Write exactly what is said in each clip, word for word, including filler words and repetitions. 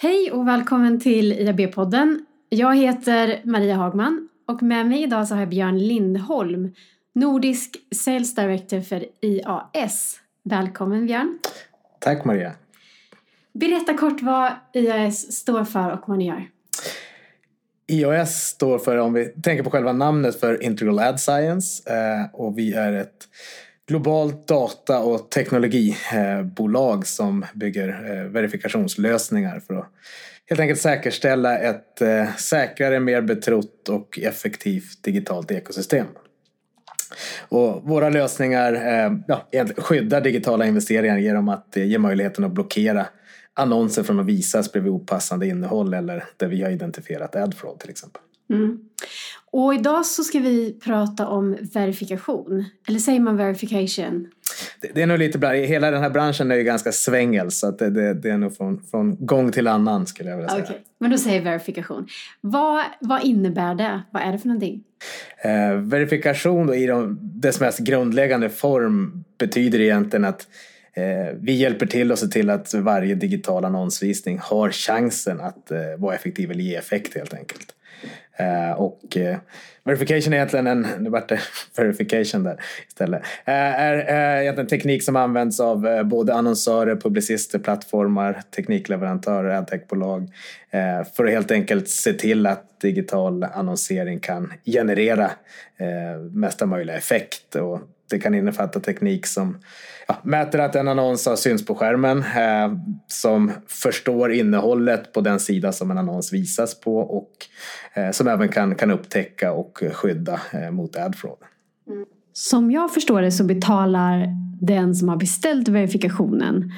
Hej och välkommen till I A B-podden. Jag heter Maria Hagman och med mig idag så har jag Björn Lindholm, nordisk sales director för I A S. Välkommen Björn. Tack Maria. Berätta kort vad I A S står för och vad ni gör. I A S står för, om vi tänker på själva namnet, för Integral Ad Science, och vi är ett globalt data- och teknologibolag som bygger verifikationslösningar för att helt enkelt säkerställa ett säkrare, mer betrott och effektivt digitalt ekosystem. Och våra lösningar ja, skyddar digitala investeringar genom att ge möjligheten att blockera annonser från att visas bredvid opassande innehåll eller där vi har identifierat ad fraud till exempel. Mm. Och idag så ska vi prata om verifikation. Eller säger man verification? Det, det är nog lite bra. Hela den här branschen är ju ganska svängel, så att det, det, det är nog från, från gång till annan skulle jag vilja säga. Okay. Men då säger verifikation. Vad, vad innebär det? Vad är det för någonting? Eh, verifikation då, i de, dess mest grundläggande form, betyder egentligen att vi hjälper till och ser till att varje digital annonsvisning har chansen att vara effektiv eller ge effekt helt enkelt. Och verification är egentligen en, nu vart det verification där istället, är egentligen teknik som används av både annonsörer, publicister, plattformar, teknikleverantörer, adtechbolag för att helt enkelt se till att digital annonsering kan generera mesta möjliga effekt. Och det kan innefatta teknik som ja, mäter att en annons har syns på skärmen, eh, som förstår innehållet på den sida som en annons visas på och eh, som även kan, kan upptäcka och skydda eh, mot ad fraud. Mm. Som jag förstår det så betalar den som har beställt verifikationen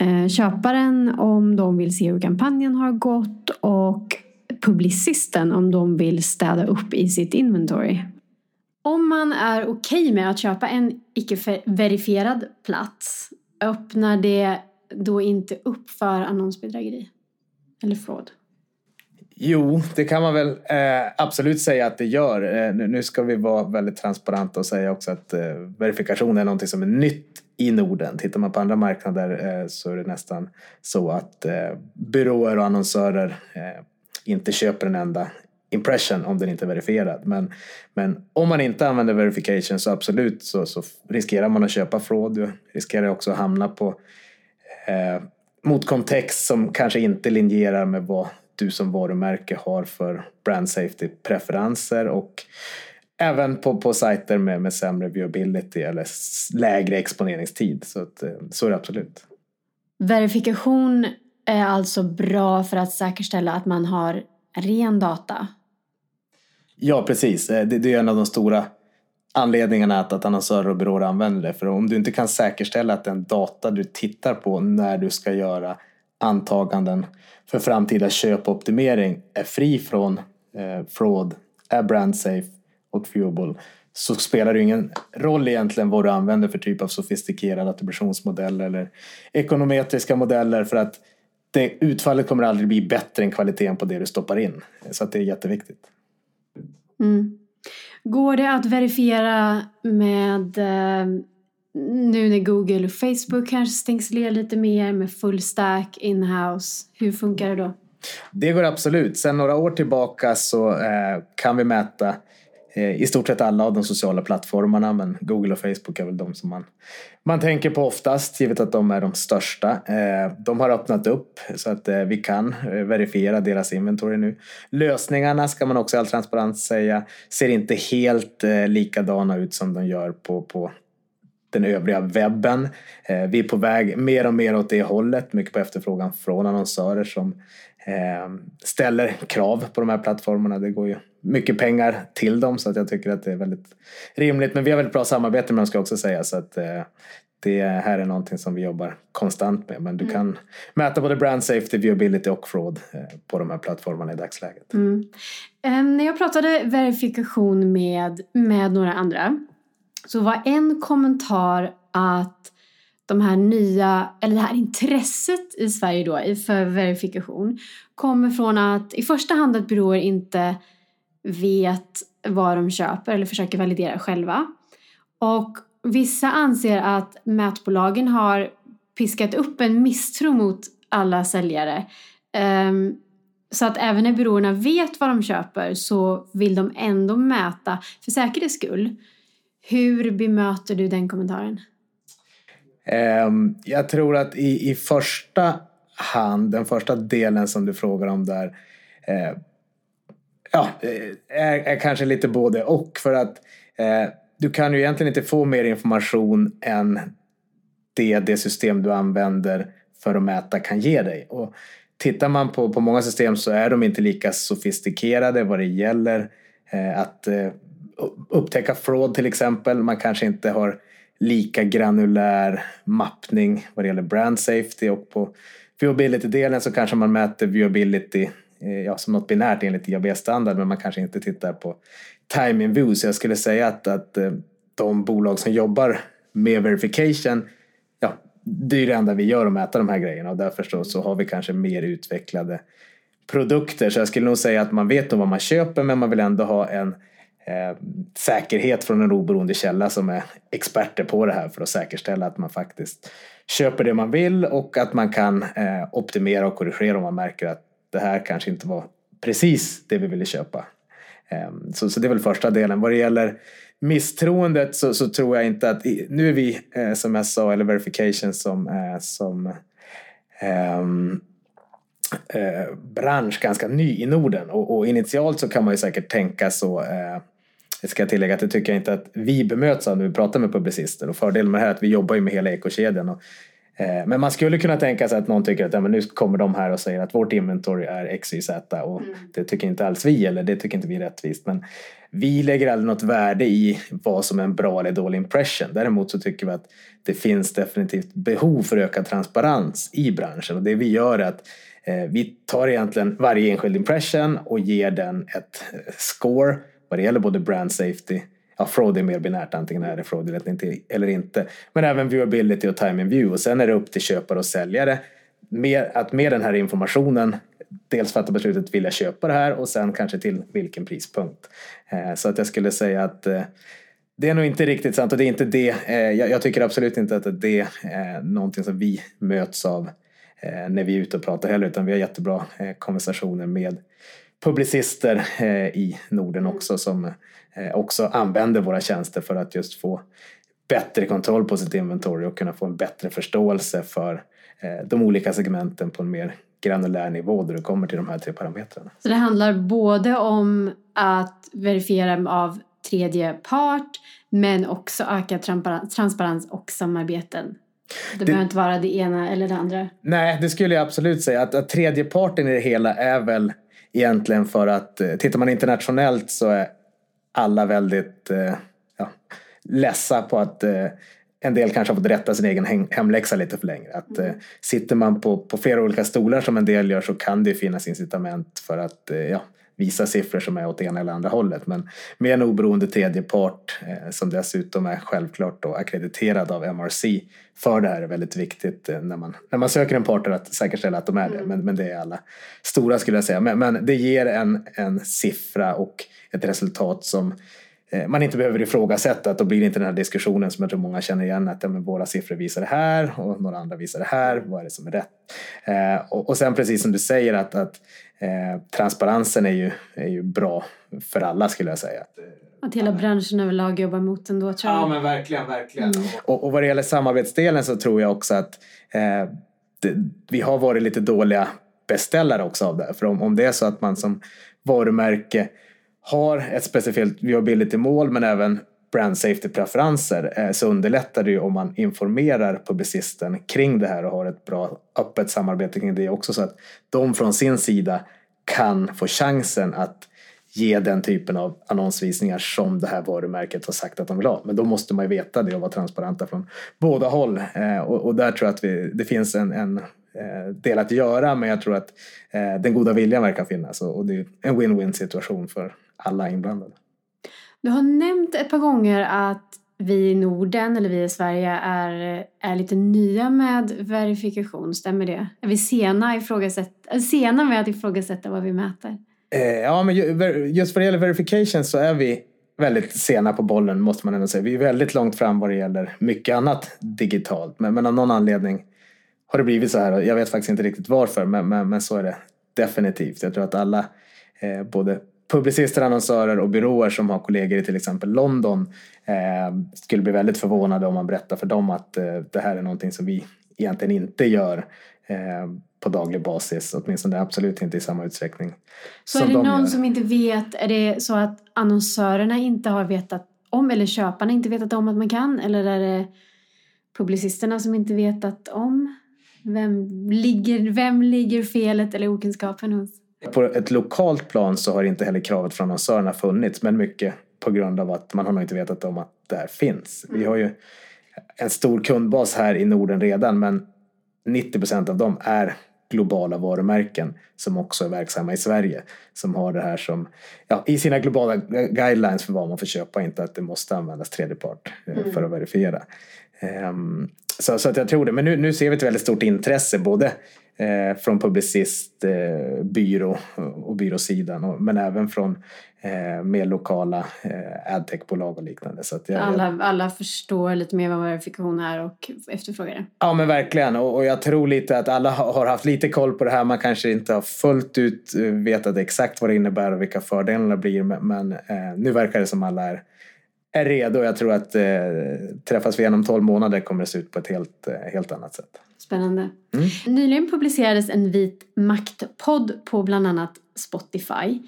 eh, köparen om de vill se hur kampanjen har gått och publicisten om de vill städa upp i sitt inventory. Om man är okej med att köpa en icke-verifierad plats, öppnar det då inte upp för annonsbedrägeri eller fraud? Jo, det kan man väl eh, absolut säga att det gör. Eh, nu, nu ska vi vara väldigt transparenta och säga också att eh, verifikation är någonting som är nytt i Norden. Tittar man på andra marknader eh, så är det nästan så att eh, byråer och annonsörer eh, inte köper en enda impression om den inte är verifierad. Men, men om man inte använder verification så absolut så, så riskerar man att köpa fraud. Du riskerar också att hamna på eh, mot kontext som kanske inte linjerar med vad du som varumärke har för brand safety-preferenser, och även på, på sajter med, med sämre viewability eller lägre exponeringstid. Så, att, så är det absolut. Verifikation är alltså bra för att säkerställa att man har ren data. Ja, precis. Det, det är en av de stora anledningarna att, att annonsörer och byråer använder det. För om du inte kan säkerställa att den data du tittar på när du ska göra antaganden för framtida köp och optimering är fri från eh, fraud, är brand safe och viewable, så spelar det ingen roll egentligen vad du använder för typ av sofistikerad attributionsmodell eller ekonometriska modeller, för att det, utfallet kommer aldrig bli bättre än kvaliteten på det du stoppar in. Så att det är jätteviktigt. Mm. Går det att verifiera med, nu när Google och Facebook kanske stängs ner lite mer, med full stack, in-house? Hur funkar det då? Det går absolut. Sedan några år tillbaka så eh, kan vi mäta i stort sett alla av de sociala plattformarna, men Google och Facebook är väl de som man, man tänker på oftast, givet att de är de största. De har öppnat upp så att vi kan verifiera deras inventory nu. Lösningarna, ska man också all transparens säga, ser inte helt likadana ut som de gör på, på den övriga webben. Vi är på väg mer och mer åt det hållet, mycket på efterfrågan från annonsörer som ställer krav på de här plattformarna. Det går ju mycket pengar till dem, så att jag tycker att det är väldigt rimligt. Men vi har väldigt bra samarbete med dem, ska jag också säga, så att eh, det här är någonting som vi jobbar konstant med. Men du mm. kan mäta både brand safety, viewability och fraud eh, på de här plattformarna i dagsläget. Mm. Eh, när jag pratade verifikation med, med några andra, så var en kommentar att de här nya, eller det här intresset i Sverige då för verifikation kommer från att i första hand att byråer inte vet vad de köper eller försöker validera själva. Och vissa anser att mätbolagen har piskat upp en misstro mot alla säljare Um, så att även när byråerna vet vad de köper så vill de ändå mäta, för säkerhets skull. Hur bemöter du den kommentaren? Um, jag tror att i, i första hand, den första delen som du frågar om där eh, ja, är, är kanske lite både och, för att eh, du kan ju egentligen inte få mer information än det, det system du använder för att mäta kan ge dig. Och tittar man på, på många system så är de inte lika sofistikerade vad det gäller eh, att eh, upptäcka fraud till exempel. Man kanske inte har lika granulär mappning vad det gäller brand safety, och på viewability-delen så kanske man mäter viewability eh, ja, som något binärt enligt I A B-standard, men man kanske inte tittar på time in view. Så jag skulle säga att, att eh, de bolag som jobbar med verification, ja, det är det enda vi gör att mäta de här grejerna, och därför så, så har vi kanske mer utvecklade produkter. Så jag skulle nog säga att man vet om vad man köper, men man vill ändå ha en Eh, säkerhet från en oberoende källa som är experter på det här, för att säkerställa att man faktiskt köper det man vill och att man kan eh, optimera och korrigera om man märker att det här kanske inte var precis det vi ville köpa. Eh, så, så det är väl första delen. Vad det gäller misstroendet så, så tror jag inte att i, nu är vi eh, som jag sa, eller verification som, eh, som eh, eh, bransch ganska ny i Norden, och, och initialt så kan man ju säkert tänka så. eh, Jag ska tillägga att det tycker jag inte att vi bemöts av när vi pratar med publicister. Och fördelen med det här är att vi jobbar ju med hela ekokedjan. Och, eh, men man skulle kunna tänka sig att någon tycker att ja, men nu kommer de här och säger att vårt inventory är X Y Z. Och mm. det tycker inte alls vi, eller det tycker inte vi är rättvist. Men vi lägger aldrig något värde i vad som är en bra eller dålig impression. Däremot så tycker vi att det finns definitivt behov för ökad transparens i branschen. Och det vi gör är att eh, vi tar egentligen varje enskild impression och ger den ett score. Vad det gäller både brand safety, ja, fraud är mer binärt, antingen är det fraud eller inte, men även viewability och time in view. Och sen är det upp till köpare och säljare mer, att med den här informationen dels fatta beslutet vill jag köpa det här, och sen kanske till vilken prispunkt. Så att jag skulle säga att det är nog inte riktigt sant, och det är inte det, jag tycker absolut inte att det är någonting som vi möts av när vi är ute och pratar heller, utan vi har jättebra konversationer med publicister eh, i Norden också, som eh, också använder våra tjänster för att just få bättre kontroll på sitt inventory och kunna få en bättre förståelse för eh, de olika segmenten på en mer granulär nivå där det kommer till de här tre parametrarna. Så det handlar både om att verifiera av tredje part, men också öka transparens och samarbeten. Det, det behöver inte vara det ena eller det andra. Nej, det skulle jag absolut säga. Att, att tredje parten i det hela är väl egentligen för att, tittar man internationellt så är alla väldigt ja, ledsa på att en del kanske har fått rätta sin egen hemläxa lite för länge. Att mm. sitter man på, på flera olika stolar som en del gör, så kan det finnas incitament för att ja, visa siffror som är åt ena eller andra hållet. Men med en oberoende tredjepart som dessutom är självklart då akkrediterad av M R C för det här är väldigt viktigt när man, när man söker en partner, att säkerställa att de är det. Mm. Men, men det är alla stora skulle jag säga. Men, men det ger en, en siffra och ett resultat som man inte behöver ifrågasätta, att då blir det inte den här diskussionen som jag tror många känner igen, att ja, men våra siffror visar det här och några andra visar det här, vad är det som är rätt? Eh, och, och sen precis som du säger att, att eh, transparensen är ju, är ju bra för alla skulle jag säga. Att hela branschen överlag jobbar mot den då tror jag. Ja men verkligen, verkligen. Mm. Och, och vad det gäller samarbetsdelen så tror jag också att eh, det, vi har varit lite dåliga beställare också av det. För om, om det är så att man som varumärke har ett specifikt viewability-mål men även brand safety-preferenser, så underlättar det ju om man informerar publicisten kring det här och har ett bra öppet samarbete kring det också, så att de från sin sida kan få chansen att ge den typen av annonsvisningar som det här varumärket har sagt att de vill ha. Men då måste man ju veta det och vara transparenta från båda håll, och där tror jag att vi, det finns en, en del att göra, men jag tror att den goda viljan verkar finnas, och det är en win-win situation för alla inblandade. Du har nämnt ett par gånger att vi i Norden, eller vi i Sverige, är, är lite nya med verifikation. Stämmer det? Är vi sena, ifrågasätt- sena med att ifrågasätta vad vi mäter? Ja, men just vad det gäller verification så är vi väldigt sena på bollen, måste man ändå säga. Vi är väldigt långt fram vad det gäller mycket annat digitalt, men, men av någon anledning har det blivit så här. Jag vet faktiskt inte riktigt varför, men, men, men så är det definitivt. Jag tror att alla, eh, både publicister, annonsörer och byråer som har kollegor i till exempel London eh, skulle bli väldigt förvånade om man berättar för dem att eh, det här är någonting som vi egentligen inte gör eh, på daglig basis, åtminstone absolut inte i samma utsträckning. Så som är det de någon gör. Som inte vet, är det så att annonsörerna inte har vetat om, eller köparna inte vetat om att man kan, eller är det publicisterna som inte vetat om? Vem ligger, vem ligger felet eller okunskapen hos? På ett lokalt plan så har inte heller kravet från annonsörerna funnits, men mycket på grund av att man har nog inte vetat om att det här finns. Mm. Vi har ju en stor kundbas här i Norden redan, men nittio procent av dem är globala varumärken som också är verksamma i Sverige, som har det här som, ja, i sina globala guidelines för vad man får köpa, inte att det måste användas tredjepart mm. för att verifiera. Um, så, så att jag tror det, men nu, nu ser vi ett väldigt stort intresse både eh, från publicist, eh, byrå och byråsidan, och, men även från eh, mer lokala eh, adtech-bolag och liknande. Så att jag, alla, alla förstår lite mer vad verifikation är och efterfrågar det. Ja, men verkligen, och, och jag tror lite att alla har haft lite koll på det här. Man kanske inte har fullt ut vetat exakt vad det innebär och vilka fördelarna blir, men, men eh, nu verkar det som alla är är redo. Jag tror att eh, träffas vi genom tolv månader kommer det se ut på ett helt, eh, helt annat sätt. Spännande. Mm. Nyligen publicerades en vit maktpodd på bland annat Spotify.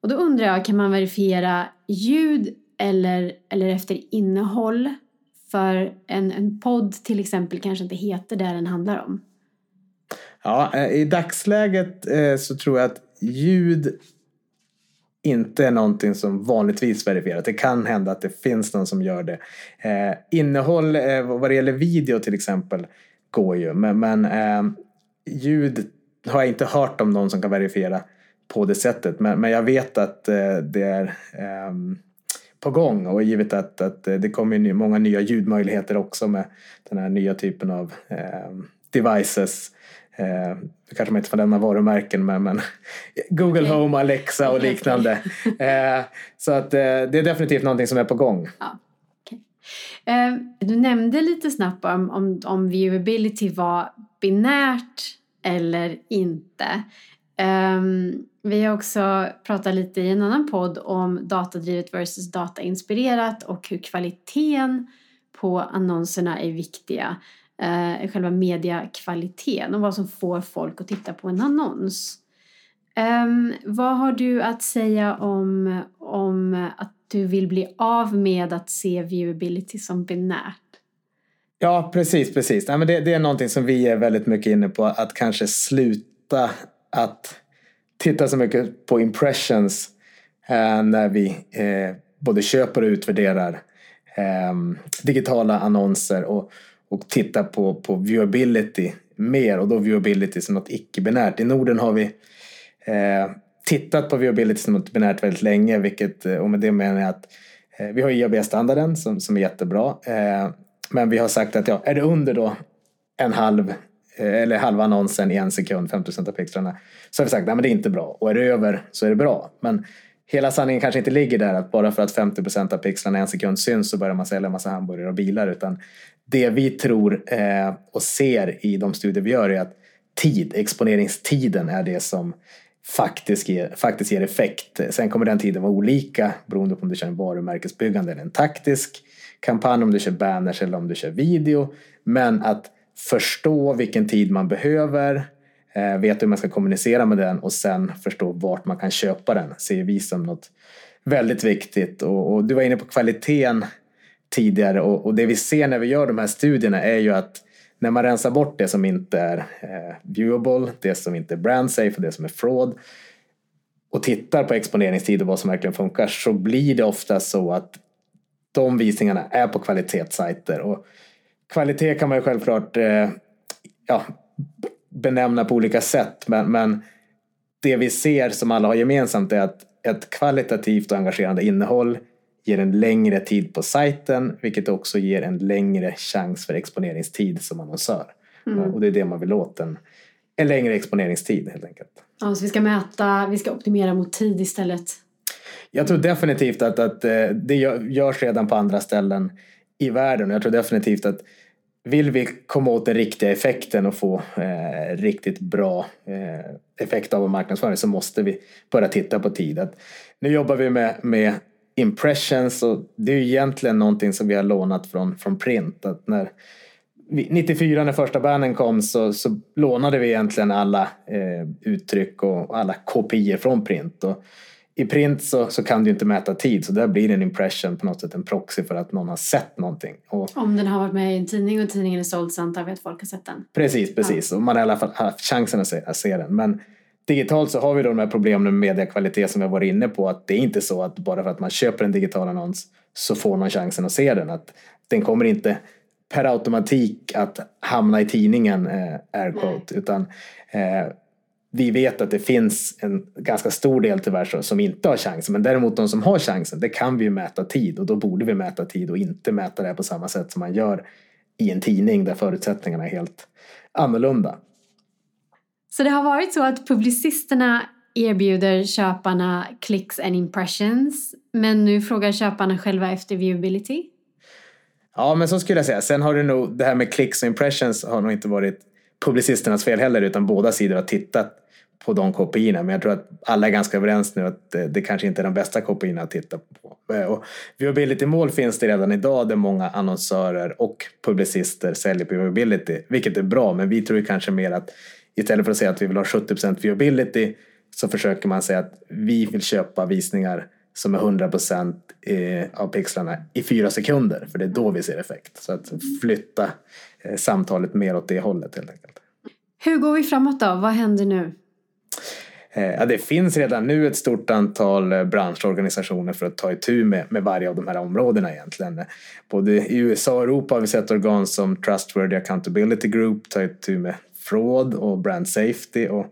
Och då undrar jag, kan man verifiera ljud eller, eller efter innehåll? För en, en podd till exempel kanske inte heter det den handlar om. Ja, eh, i dagsläget eh, så tror jag att ljud inte är någonting som vanligtvis verifierat. Det kan hända att det finns någon som gör det. Eh, innehåll eh, vad det gäller video till exempel går ju. Men, men eh, ljud har jag inte hört om någon som kan verifiera på det sättet. Men, men jag vet att eh, det är eh, på gång. Och givet att, att det kommer ny, många nya ljudmöjligheter också med den här nya typen av eh, devices. Eh, kanske man inte får lämna varumärken men, men Google Home, Alexa och liknande. Eh, så att eh, det är definitivt någonting som är på gång. Ja, okay. eh, du nämnde lite snabbt om, om, om viewability var binärt eller inte. Eh, vi har också pratat lite i en annan podd om datadrivet versus datainspirerat och hur kvaliteten på annonserna är viktiga. Eh, själva mediakvaliteten och vad som får folk att titta på en annons. Eh, vad har du att säga om, om att du vill bli av med att se viewability som binärt? Ja, precis, precis. Ja, men det, det är någonting som vi är väldigt mycket inne på, att kanske sluta att titta så mycket på impressions eh, när vi eh, både köper och utvärderar eh, digitala annonser och Och titta på, på viewability mer. Och då viewability som något icke-binärt. I Norden har vi eh, tittat på viewability som något binärt väldigt länge. Vilket, och med det menar jag att eh, vi har I A B-standarden som, som är jättebra. Eh, men vi har sagt att ja, är det under då en halv eh, eller halva annonsen i en sekund, fem procent av pixlarna. Så har vi sagt att det är inte bra. Och är det över så är det bra. Men hela sanningen kanske inte ligger där att bara för att femtio procent av pixlarna i en sekund syns så börjar man sälja en massa hamburgare och bilar, utan det vi tror eh, och ser i de studier vi gör är att tid, exponeringstiden är det som faktiskt ger, faktiskt ger effekt. Sen kommer den tiden vara olika beroende på om du kör en varumärkesbyggande eller en taktisk kampanj, om du kör banners eller om du kör video, men att förstå vilken tid man behöver, eh, vet hur man ska kommunicera med den och sen förstå vart man kan köpa den ser vi som något väldigt viktigt. Och, och du var inne på kvaliteten tidigare, och, och det vi ser när vi gör de här studierna är ju att när man rensar bort det som inte är eh, viewable, det som inte är brand safe och det som är fraud och tittar på exponeringstid och vad som verkligen funkar, så blir det ofta så att de visningarna är på kvalitetssajter. Och kvalitet kan man ju självklart eh, ja, benämna på olika sätt, men, men det vi ser som alla har gemensamt är att ett kvalitativt och engagerande innehåll ger en längre tid på sajten, vilket också ger en längre chans för exponeringstid som annonsör. Mm. Och det är det man vill åt, en, en längre exponeringstid helt enkelt. Ja, så vi ska mäta, vi ska optimera mot tid istället. Jag tror definitivt att, att det görs redan på andra ställen i världen. Jag tror definitivt att vill vi komma åt den riktiga effekten och få eh, riktigt bra eh, effekt av marknadsföring, så måste vi börja titta på tid. Att nu jobbar vi med, med impressions, och det är ju egentligen någonting som vi har lånat från, från print. Att när nittiofyra när första bannen kom så, så lånade vi egentligen alla eh, uttryck och alla kopior från print. Och i print så, så kan du inte mäta tid, så där blir det en impression på något sätt, en proxy för att någon har sett någonting. Och om den har varit med i en tidning och tidningen är såld, så antar vi att folk har sett den. Precis, precis. Ja. Och man har i alla fall haft chansen att se, att se den. Men digitalt så har vi då de här problemen med mediakvalitet som jag var inne på, att det är inte så att bara för att man köper en digital annons så får man chansen att se den. Att den kommer inte per automatik att hamna i tidningen, eh, air quote, utan eh, vi vet att det finns en ganska stor del tyvärr som inte har chansen, men däremot de som har chansen, det kan vi ju mäta tid, och då borde vi mäta tid och inte mäta det på samma sätt som man gör i en tidning där förutsättningarna är helt annorlunda. Så det har varit så att publicisterna erbjuder köparna clicks and impressions, men nu frågar köparna själva efter viewability? Ja, men så skulle jag säga. Sen har det nog, det här med clicks och impressions har nog inte varit publicisternas fel heller, utan båda sidor har tittat på de kopiorna. Men jag tror att alla är ganska överens nu att det, det kanske inte är de bästa kopiorna att titta på. Och viewability mål finns det redan idag, där många annonsörer och publicister säljer på viewability, vilket är bra, men vi tror ju kanske mer att istället för att säga att vi vill ha sjuttio procent viewability, så försöker man säga att vi vill köpa visningar som är hundra procent av pixlarna i fyra sekunder. För det är då vi ser effekt. Så att flytta samtalet mer åt det hållet helt enkelt. Hur går vi framåt då? Vad händer nu? Ja, det finns redan nu ett stort antal branschorganisationer för att ta itu med, med varje av de här områdena egentligen. Både i U S A och Europa har vi sett organ som Trustworthy Accountability Group ta itu med fraud och brand safety, och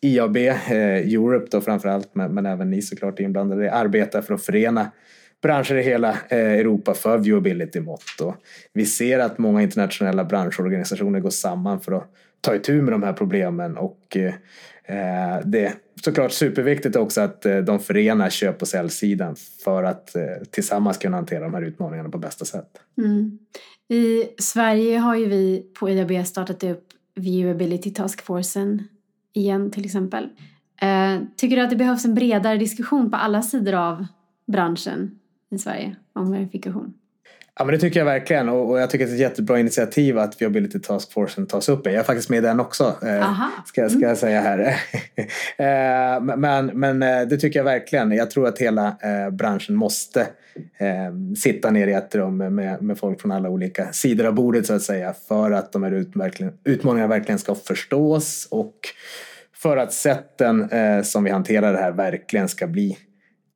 I A B, eh, Europe då framförallt, men, men även ni såklart inblandade, arbetar för att förena branscher i hela eh, Europa för viewability-mått. Och vi ser att många internationella branschorganisationer går samman för att ta itu med de här problemen, och eh, det är såklart superviktigt också att eh, de förenar köp- och säljsidan för att eh, tillsammans kunna hantera de här utmaningarna på bästa sätt. Mm. I Sverige har ju vi på I A B startat upp Viewability Taskforcen igen till exempel. Eh, tycker du att det behövs en bredare diskussion på alla sidor av branschen i Sverige om verifikation? Ja, men det tycker jag verkligen, och, och jag tycker att det är ett jättebra initiativ att Viewability Taskforcen tas upp i. Jag är faktiskt med i den också, eh, ska, ska jag säga här. eh, men, men det tycker jag verkligen. Jag tror att hela eh, branschen måste eh, sitta ner i ett rum med, med folk från alla olika sidor av bordet så att säga, för att de här ut, verkligen, utmaningarna verkligen ska förstås, och för att sätten eh, som vi hanterar det här verkligen ska bli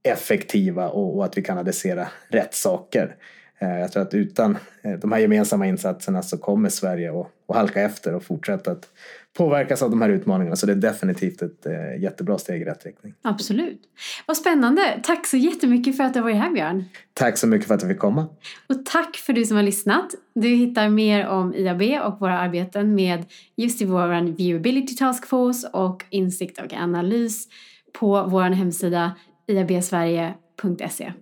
effektiva, och, och att vi kan adressera rätt saker. Jag tror att utan de här gemensamma insatserna så kommer Sverige att, att halka efter och fortsätta att påverkas av de här utmaningarna. Så det är definitivt ett jättebra steg i rätt riktning. Absolut. Vad spännande. Tack så jättemycket för att du var här, Björn. Tack så mycket för att du fick komma. Och tack för du som har lyssnat. Du hittar mer om I A B och våra arbeten med just i vår Viewability Task Force och insikt och analys på vår hemsida i a b sverige punkt se.